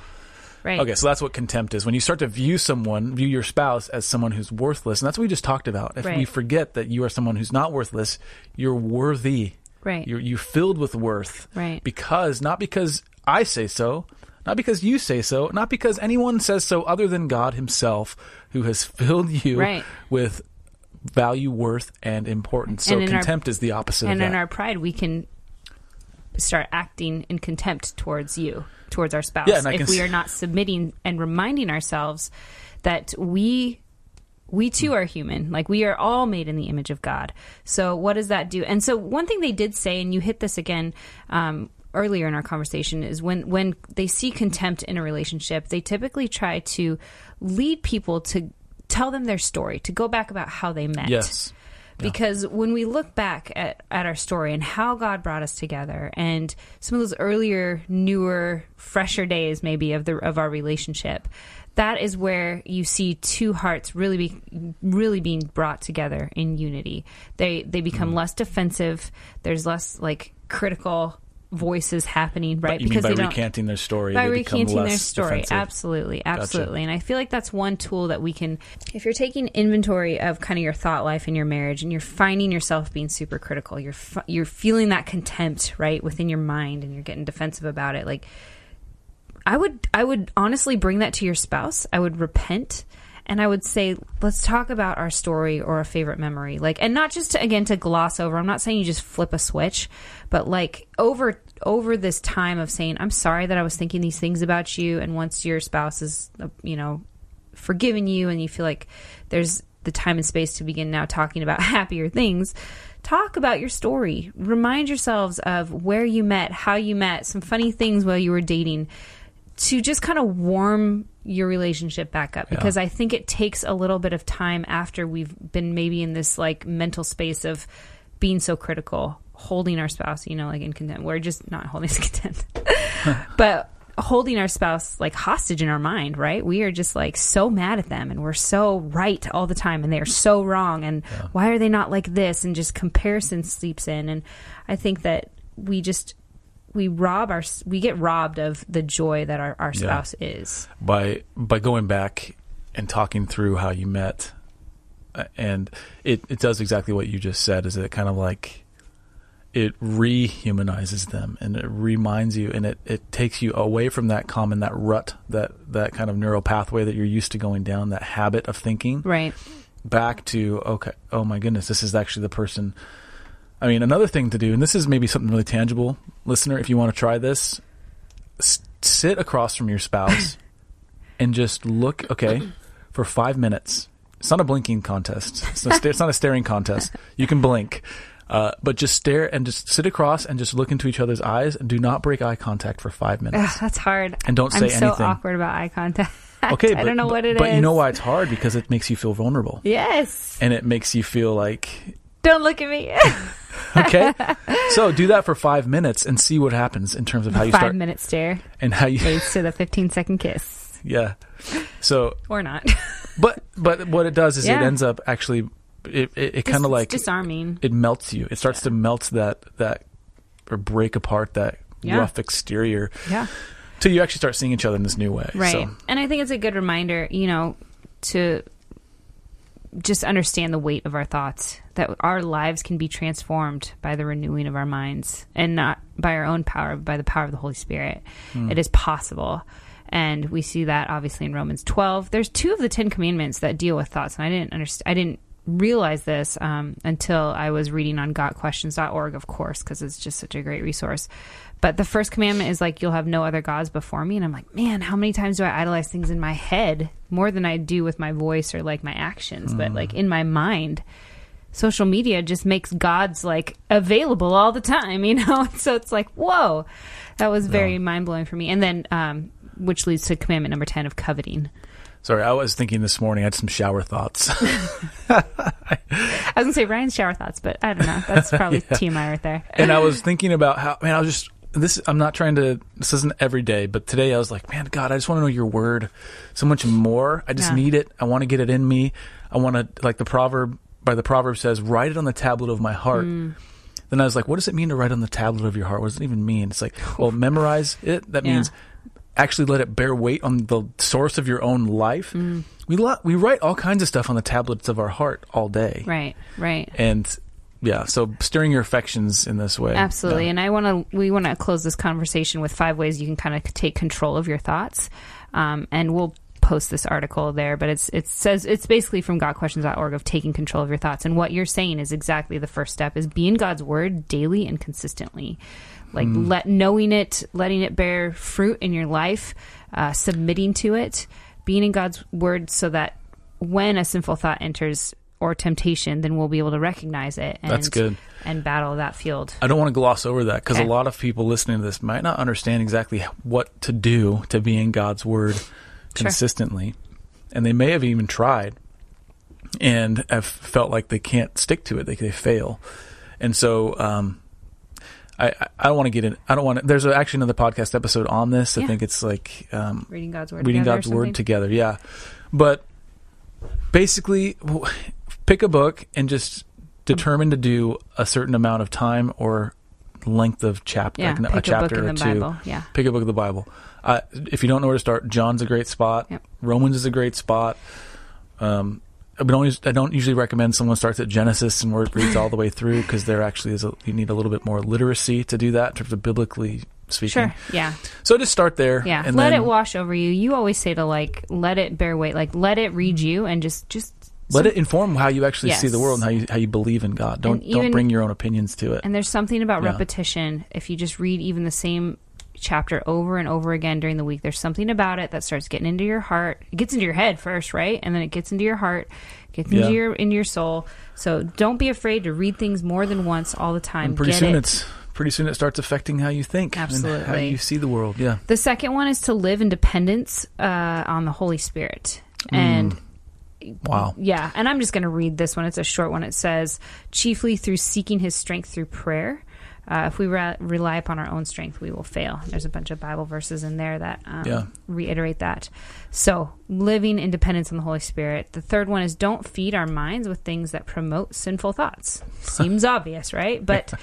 Right. Okay, so that's what contempt is. When you start to view someone, view your spouse as someone who's worthless, and that's what we just talked about. If right. we forget that you are someone who's not worthless, you're worthy. Right. You're, you're filled with worth. Right. Because, not because I say so, not because you say so, not because anyone says so other than God himself, who has filled you right. with value, worth, and importance. So and contempt our, is the opposite of that. And in our pride, we can start acting in contempt towards you, towards our spouse. Yeah, and I if can we s- are not submitting and reminding ourselves that we... We too are human. Like we are all made in the image of God. So what does that do? And so one thing they did say, and you hit this again um, earlier in our conversation, is when, when they see contempt in a relationship, they typically try to lead people to tell them their story, to go back about how they met. Yes. Yeah. Because when we look back at, at our story and how God brought us together and some of those earlier, newer, fresher days maybe of the of our relationship, that is where you see two hearts really be, really being brought together in unity. They they become mm-hmm. less defensive. There's less like critical voices happening, right? But you because mean by they recanting their story. By they recanting less their story. Defensive. Absolutely. Absolutely. Gotcha. And I feel like that's one tool that we can, if you're taking inventory of kind of your thought life in your marriage and you're finding yourself being super critical, you're you're feeling that contempt, right, within your mind and you're getting defensive about it. Like, I would I would honestly bring that to your spouse. I would repent and I would say, let's talk about our story or a favorite memory. Like, and not just to, again, to gloss over. I'm not saying you just flip a switch, but like over over this time of saying, I'm sorry that I was thinking these things about you. And once your spouse is, you know, forgiven you and you feel like there's the time and space to begin now talking about happier things, talk about your story. Remind yourselves of where you met, how you met, some funny things while you were dating, to just kind of warm your relationship back up, because yeah. I think it takes a little bit of time after we've been maybe in this like mental space of being so critical, holding our spouse, you know, like in contempt. We're just not holding contempt, but holding our spouse like hostage in our mind, right? We are just like so mad at them and we're so right all the time and they are so wrong. And yeah. why are they not like this? And just comparison sleeps in. And I think that we just, we rob our we get robbed of the joy that our, our spouse yeah. is by by going back and talking through how you met, and it, it does exactly what you just said. Is it kind of like it rehumanizes them and it reminds you and it, it takes you away from that common that rut that that kind of neural pathway that you're used to going down, that habit of thinking, right, back to okay, oh my goodness, this is actually the person. I mean, another thing to do, and this is maybe something really tangible, listener, if you want to try this, s- sit across from your spouse and just look, okay, for five minutes. It's not a blinking contest. It's not, it's not a staring contest. You can blink. Uh, but just stare and just sit across and just look into each other's eyes and do not break eye contact for five minutes. Ugh, that's hard. And don't say I'm anything. I'm so awkward about eye contact. Okay, I but, don't know but, what it but is. But you know why it's hard? Because it makes you feel vulnerable. Yes. And it makes you feel like... Don't look at me. Okay. So do that for five minutes and see what happens in terms of how you start. Five minute stare. And how you. Leads to the fifteen second kiss. Yeah. So. Or not. but, but what it does is yeah. it ends up actually it it, it kind of like disarming. It, it melts you. It starts yeah. to melt that that or break apart that yeah. rough exterior. Yeah. Till you actually start seeing each other in this new way. Right. So. And I think it's a good reminder, you know, to just understand the weight of our thoughts, that our lives can be transformed by the renewing of our minds, and not by our own power, but by the power of the Holy Spirit. Mm. It is possible. And we see that obviously in Romans twelve. There's two of the Ten Commandments that deal with thoughts. And I didn't understand, I didn't realize this um, until I was reading on God Questions dot org, of course, because it's just such a great resource. But the first commandment is like, you'll have no other gods before me. And I'm like, man, how many times do I idolize things in my head more than I do with my voice or like my actions, mm. but like in my mind. Social media just makes gods like available all the time, you know? So it's like, whoa, that was very yeah. mind blowing for me. And then, um, which leads to commandment number ten of coveting. Sorry, I was thinking this morning, I had some shower thoughts. I was going to say Ryan's shower thoughts, but I don't know. That's probably yeah. T M I right there. And I was thinking about how, man, I was just, this, I'm not trying to, this isn't every day, but today I was like, man, God, I just want to know your word so much more. I just yeah. need it. I want to get it in me. I want to, like the proverb, by the proverb says, write it on the tablet of my heart. Mm. Then I was like, what does it mean to write on the tablet of your heart? What does it even mean? It's like, well, memorize it. That yeah. means... actually let it bear weight on the source of your own life. Mm. We lo- we write all kinds of stuff on the tablets of our heart all day. Right, right. And yeah, so stirring your affections in this way. Absolutely. Yeah. And I want to we want to close this conversation with five ways you can kind of take control of your thoughts. Um, and we'll post this article there, but it's it says it's basically from God Questions dot org of taking control of your thoughts. And what you're saying is exactly the first step is be in God's word daily and consistently. Like mm. let knowing it, letting it bear fruit in your life, uh, submitting to it, being in God's word so that when a sinful thought enters or temptation, then we'll be able to recognize it and, That's good. and battle that field. I don't want to gloss over that because okay. a lot of people listening to this might not understand exactly what to do to be in God's word consistently. Sure. And they may have even tried and have felt like they can't stick to it. They, they fail. And so, um, I, I don't want to get in. I don't want to. There's actually another podcast episode on this. I yeah. think it's like um, reading God's word. Reading together God's word together. Yeah, but basically, pick a book and just determine to do a certain amount of time or length of chapter. Yeah, like pick a, a chapter book in the or two. Bible. Yeah, pick a book of the Bible. Uh, if you don't know where to start, John's a great spot. Yep. Romans is a great spot. Um, I don't, I don't usually recommend someone starts at Genesis and reads all the way through because there actually is a, you need a little bit more literacy to do that in terms of biblically speaking. Sure, yeah. So just start there. Yeah, and let then, it wash over you. You always say to like, let it bear weight, like let it read you and just... just let some, it inform how you actually yes. see the world and how you how you believe in God. Don't even, don't bring your own opinions to it. And there's something about yeah. repetition. If you just read even the same chapter over and over again during the week, there's something about it that starts getting into your heart. It gets into your head first, right? And then it gets into your heart, gets into yeah. your into your soul. So don't be afraid to read things more than once all the time. And pretty Get soon it. it's pretty soon it starts affecting how you think Absolutely. and how you see the world. Yeah. The second one is to live in dependence uh, on the Holy Spirit. And mm. Wow. Yeah, and I'm just going to read this one. It's a short one. It says, chiefly through seeking his strength through prayer. Uh, if we re- rely upon our own strength, we will fail. There's a bunch of Bible verses in there that um, yeah. reiterate that. So living in dependence on the Holy Spirit. The third one is don't feed our minds with things that promote sinful thoughts. Seems obvious, right? But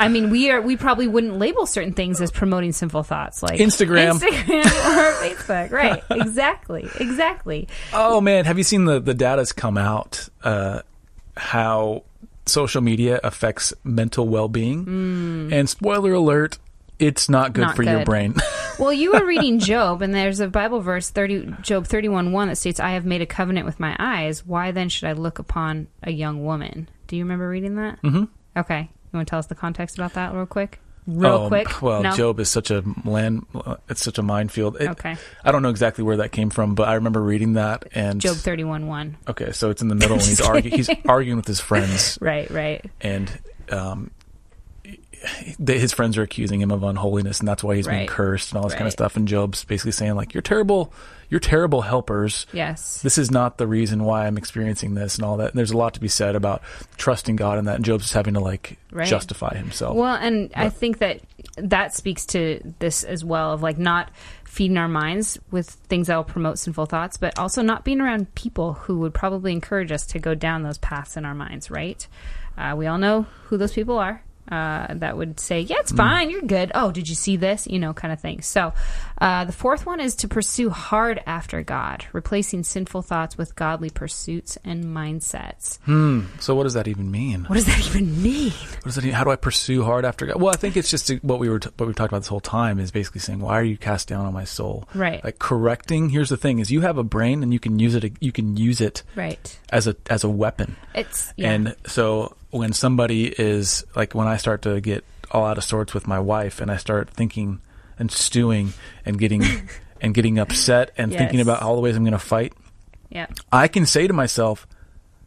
I mean, we are we probably wouldn't label certain things as promoting sinful thoughts, like Instagram, Instagram or Facebook. Right? Exactly. Exactly. Oh man, have you seen the the data's come out? Uh, how social media affects mental well-being. Mm. And spoiler alert, it's not good not for good. your brain. Well, you were reading Job, and there's a Bible verse, thirty Job thirty-one one, that states, I have made a covenant with my eyes. Why then should I look upon a young woman? Do you remember reading that? Mm-hmm. Okay. You want to tell us the context about that real quick? Real oh, quick? Well, no? Job is such a land, it's such a minefield. It, okay. I don't know exactly where that came from, but I remember reading that. And Job thirty-one one. Okay, so it's in the middle, and he's, argu- he's arguing with his friends. Right, right. And um, they, his friends are accusing him of unholiness, and that's why he's right. been cursed and all this right. kind of stuff. And Job's basically saying, like, you're terrible, you're terrible helpers. Yes. This is not the reason why I'm experiencing this and all that. And there's a lot to be said about trusting God in that, and Job's just having to, like, right. justify himself. Well, and but, I think that that speaks to this as well, of, like, not feeding our minds with things that will promote sinful thoughts, but also not being around people who would probably encourage us to go down those paths in our minds, right? Uh, we all know who those people are. Uh, that would say, yeah, it's fine, you're good. Oh, did you see this? You know, kind of thing. So uh, the fourth one is to pursue hard after God, replacing sinful thoughts with godly pursuits and mindsets. Hmm. So what does that even mean? What does that even mean? What does that mean? How do I pursue hard after God? Well, I think it's just what we were t- what we've talked about this whole time is basically saying, why are you cast down on my soul? Right. Like correcting. Here's the thing: is you have a brain and you can use it. You can use it. Right. As a as a weapon. It's yeah. And so. When somebody is, like when I start to get all out of sorts with my wife and I start thinking and stewing and getting and getting upset and yes. thinking about all the ways I'm going to fight, yeah. I can say to myself,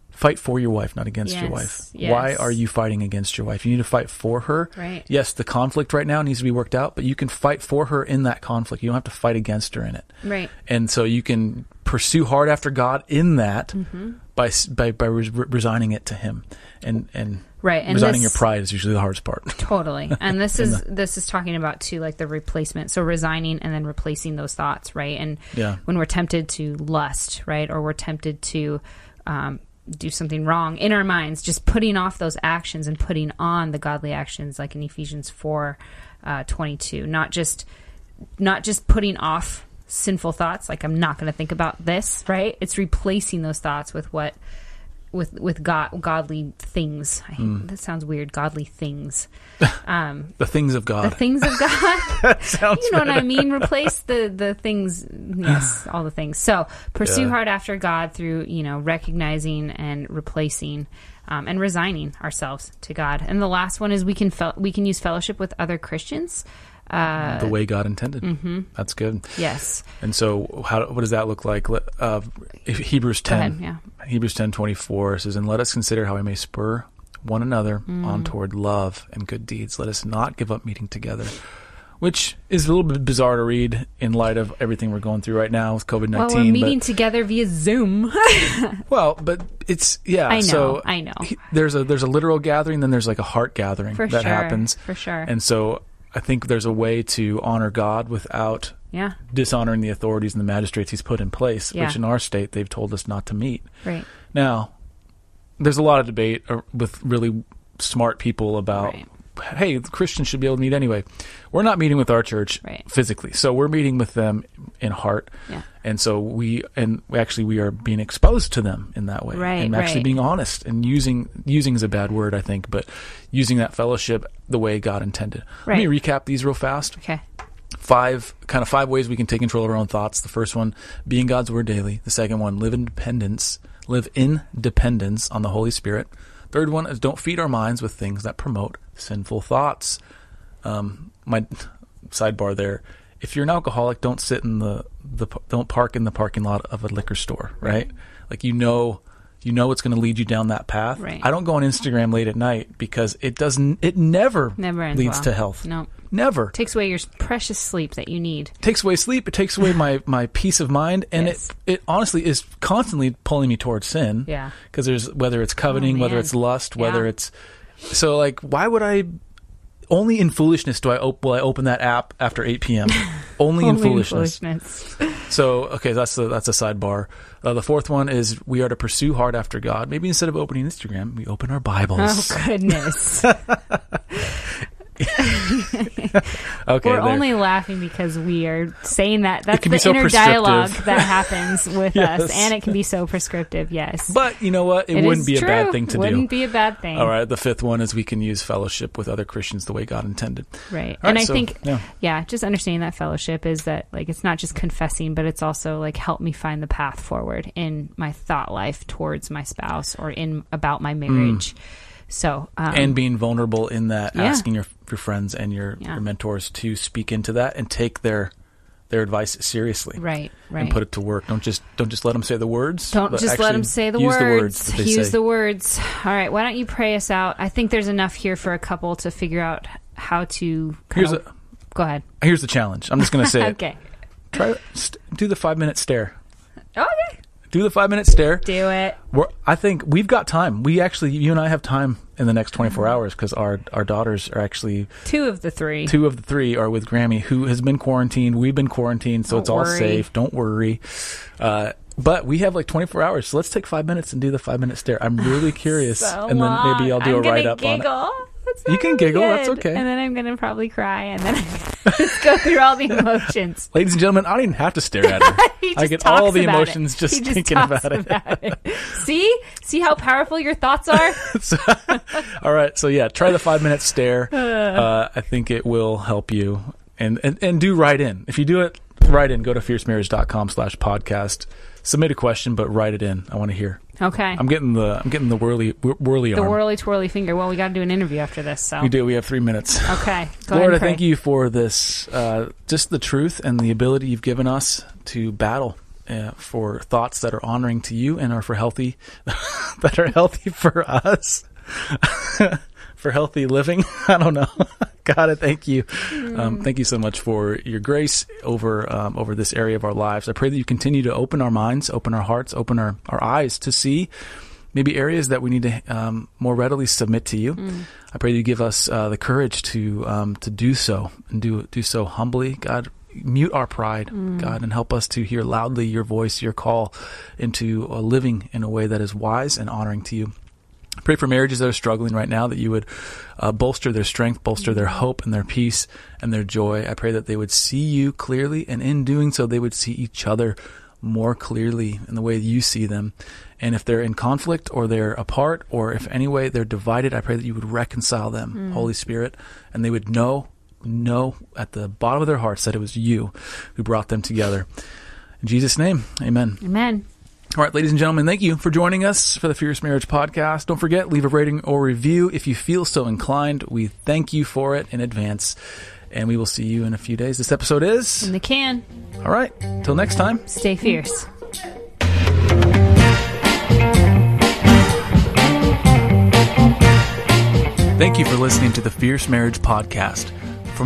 fight for your wife, not against yes. your wife. Yes. Why are you fighting against your wife? You need to fight for her. Right. Yes, the conflict right now needs to be worked out, but you can fight for her in that conflict. You don't have to fight against her in it. Right. And so you can pursue hard after God in that mm-hmm. by by, by res- resigning it to him. And and, right. and resigning this, your pride is usually the hardest part. Totally. And this is the, this is talking about, too, like the replacement. So resigning and then replacing those thoughts, right? And yeah. when we're tempted to lust, right, or we're tempted to um, do something wrong in our minds, just putting off those actions and putting on the godly actions, like in Ephesians four, uh, twenty-two. Not just not just putting off sinful thoughts, like I'm not going to think about this, right? It's replacing those thoughts with what with with God, godly things. I, mm. That sounds weird. Godly things. Um, the things of God. The things of God. That sounds you know better. What I mean? Replace the, the things. Yes, all the things. So pursue yeah. hard after God through, you know, recognizing and replacing um, and resigning ourselves to God. And the last one is we can fel- we can use fellowship with other Christians. Uh, the way God intended. Mm-hmm. That's good. Yes. And so how, what does that look like? Uh, Hebrews ten, ahead, yeah. Hebrews ten twenty four says, and let us consider how we may spur one another mm. on toward love and good deeds. Let us not give up meeting together, which is a little bit bizarre to read in light of everything we're going through right now with COVID nineteen. Well, we're meeting but, together via Zoom. Well, but it's, yeah. I know, so I know. There's a, there's a literal gathering, then there's like a heart gathering for that sure, happens. For sure. And so I think there's a way to honor God without yeah. dishonoring the authorities and the magistrates he's put in place, yeah. which in our state, they've told us not to meet. Right. Now, there's a lot of debate with really smart people about, right. hey, Christians should be able to meet anyway. We're not meeting with our church right. physically. So we're meeting with them in heart. Yeah. And so we, and actually we are being exposed to them in that way. Right, and actually right. being honest and using, using is a bad word, I think, but using that fellowship the way God intended. Right. Let me recap these real fast. Okay. Five, kind of five ways we can take control of our own thoughts. The first one, be in God's word daily. The second one, live in dependence, live in dependence on the Holy Spirit. Third one is don't feed our minds with things that promote sinful thoughts. Um, my sidebar there. If you're an alcoholic, don't sit in the, the don't park in the parking lot of a liquor store, right? right. Like you know, you know it's going to lead you down that path. Right. I don't go on Instagram late at night because it doesn't. It never, never ends leads well. to health. No, nope. never takes away your precious sleep that you need. It takes away sleep. It takes away my, my peace of mind, and yes. it it honestly is constantly pulling me towards sin. Yeah, because there's whether it's coveting, oh, whether it's lust, yeah. whether it's so like why would I? Only in foolishness do I op- will I open that app after eight p.m. Only, Only in foolishness. In foolishness. So, okay, that's a, that's a sidebar. Uh, the fourth one is we are to pursue hard after God. Maybe instead of opening Instagram, we open our Bibles. Oh, goodness. Okay, we're there. Only laughing because we are saying that that's the so inner dialogue that happens with yes. us, and it can be so prescriptive. Yes, but you know what? It, it wouldn't be true. a bad thing to wouldn't do. Wouldn't be a bad thing. All right. The fifth one is we can use fellowship with other Christians the way God intended. Right, All and right, I so, think yeah. yeah, just understanding that fellowship is that like it's not just confessing, but it's also like help me find the path forward in my thought life towards my spouse or in about my marriage. Mm. So um, and being vulnerable in that, yeah. asking your your friends and your, yeah. your mentors to speak into that and take their their advice seriously, right? Right. And put it to work. Don't just don't just let them say the words. Don't just let them say the use words. The words that they use say. the words. All right. Why don't you pray us out? I think there's enough here for a couple to figure out how to. Here's of, a, go ahead. Here's the challenge. I'm just going to say okay. it. Okay. Try st- do the five minute stare. Okay. Do the five minute stare. Do it. We're, I think we've got time. We actually, you and I have time in the next twenty-four hours because our, our daughters are actually... Two of the three. Two of the three are with Grammy, who has been quarantined. We've been quarantined, so Don't it's all worry. safe. Don't worry. Uh, but we have like twenty-four hours, so let's take five minutes and do the five-minute stare. I'm really curious. so and long. Then maybe I'll do I'm a write-up on it. You can giggle, good. That's okay. And then I'm going to probably cry, and then I'm going to just go through all the emotions. Ladies and gentlemen, I don't even have to stare at her. I get all the emotions it. just he thinking just about, it. about it. See? See how powerful your thoughts are? so, all right. So, yeah, try the five-minute stare. Uh, I think it will help you. And, and, and do write in. If you do it, write in. Go to fiercemarriage.com slash podcast. Submit a question, but write it in. I want to hear. Okay. I'm getting the I'm getting the whirly whirly arm. The whirly twirly finger. Well, we got to do an interview after this. So we do. We have three minutes. Okay. Go Lord, I thank you for this, uh, just the truth and the ability you've given us to battle uh, for thoughts that are honoring to you and are for healthy, that are healthy for us, for healthy living. I don't know. God, I thank you. Mm. Um, thank you so much for your grace over um, over this area of our lives. I pray that you continue to open our minds, open our hearts, open our, our eyes to see maybe areas that we need to um, more readily submit to you. Mm. I pray that you give us uh, the courage to um, to do so and do do so humbly. God, mute our pride, mm. God, and help us to hear loudly your voice, your call into uh, living in a way that is wise and honoring to you. Pray for marriages that are struggling right now, that you would uh, bolster their strength, bolster their hope and their peace and their joy. I pray that they would see you clearly, and in doing so, they would see each other more clearly in the way you see them. And if they're in conflict or they're apart, or if any way they're divided, I pray that you would reconcile them, mm. Holy Spirit, and they would know, know at the bottom of their hearts that it was you who brought them together. In Jesus' name, amen. Amen. All right, ladies and gentlemen, thank you for joining us for the Fierce Marriage Podcast. Don't forget, leave a rating or review if you feel so inclined. We thank you for it in advance, and we will see you in a few days. This episode is... In the can. All right, till next time. Stay fierce. Thank you for listening to the Fierce Marriage Podcast. For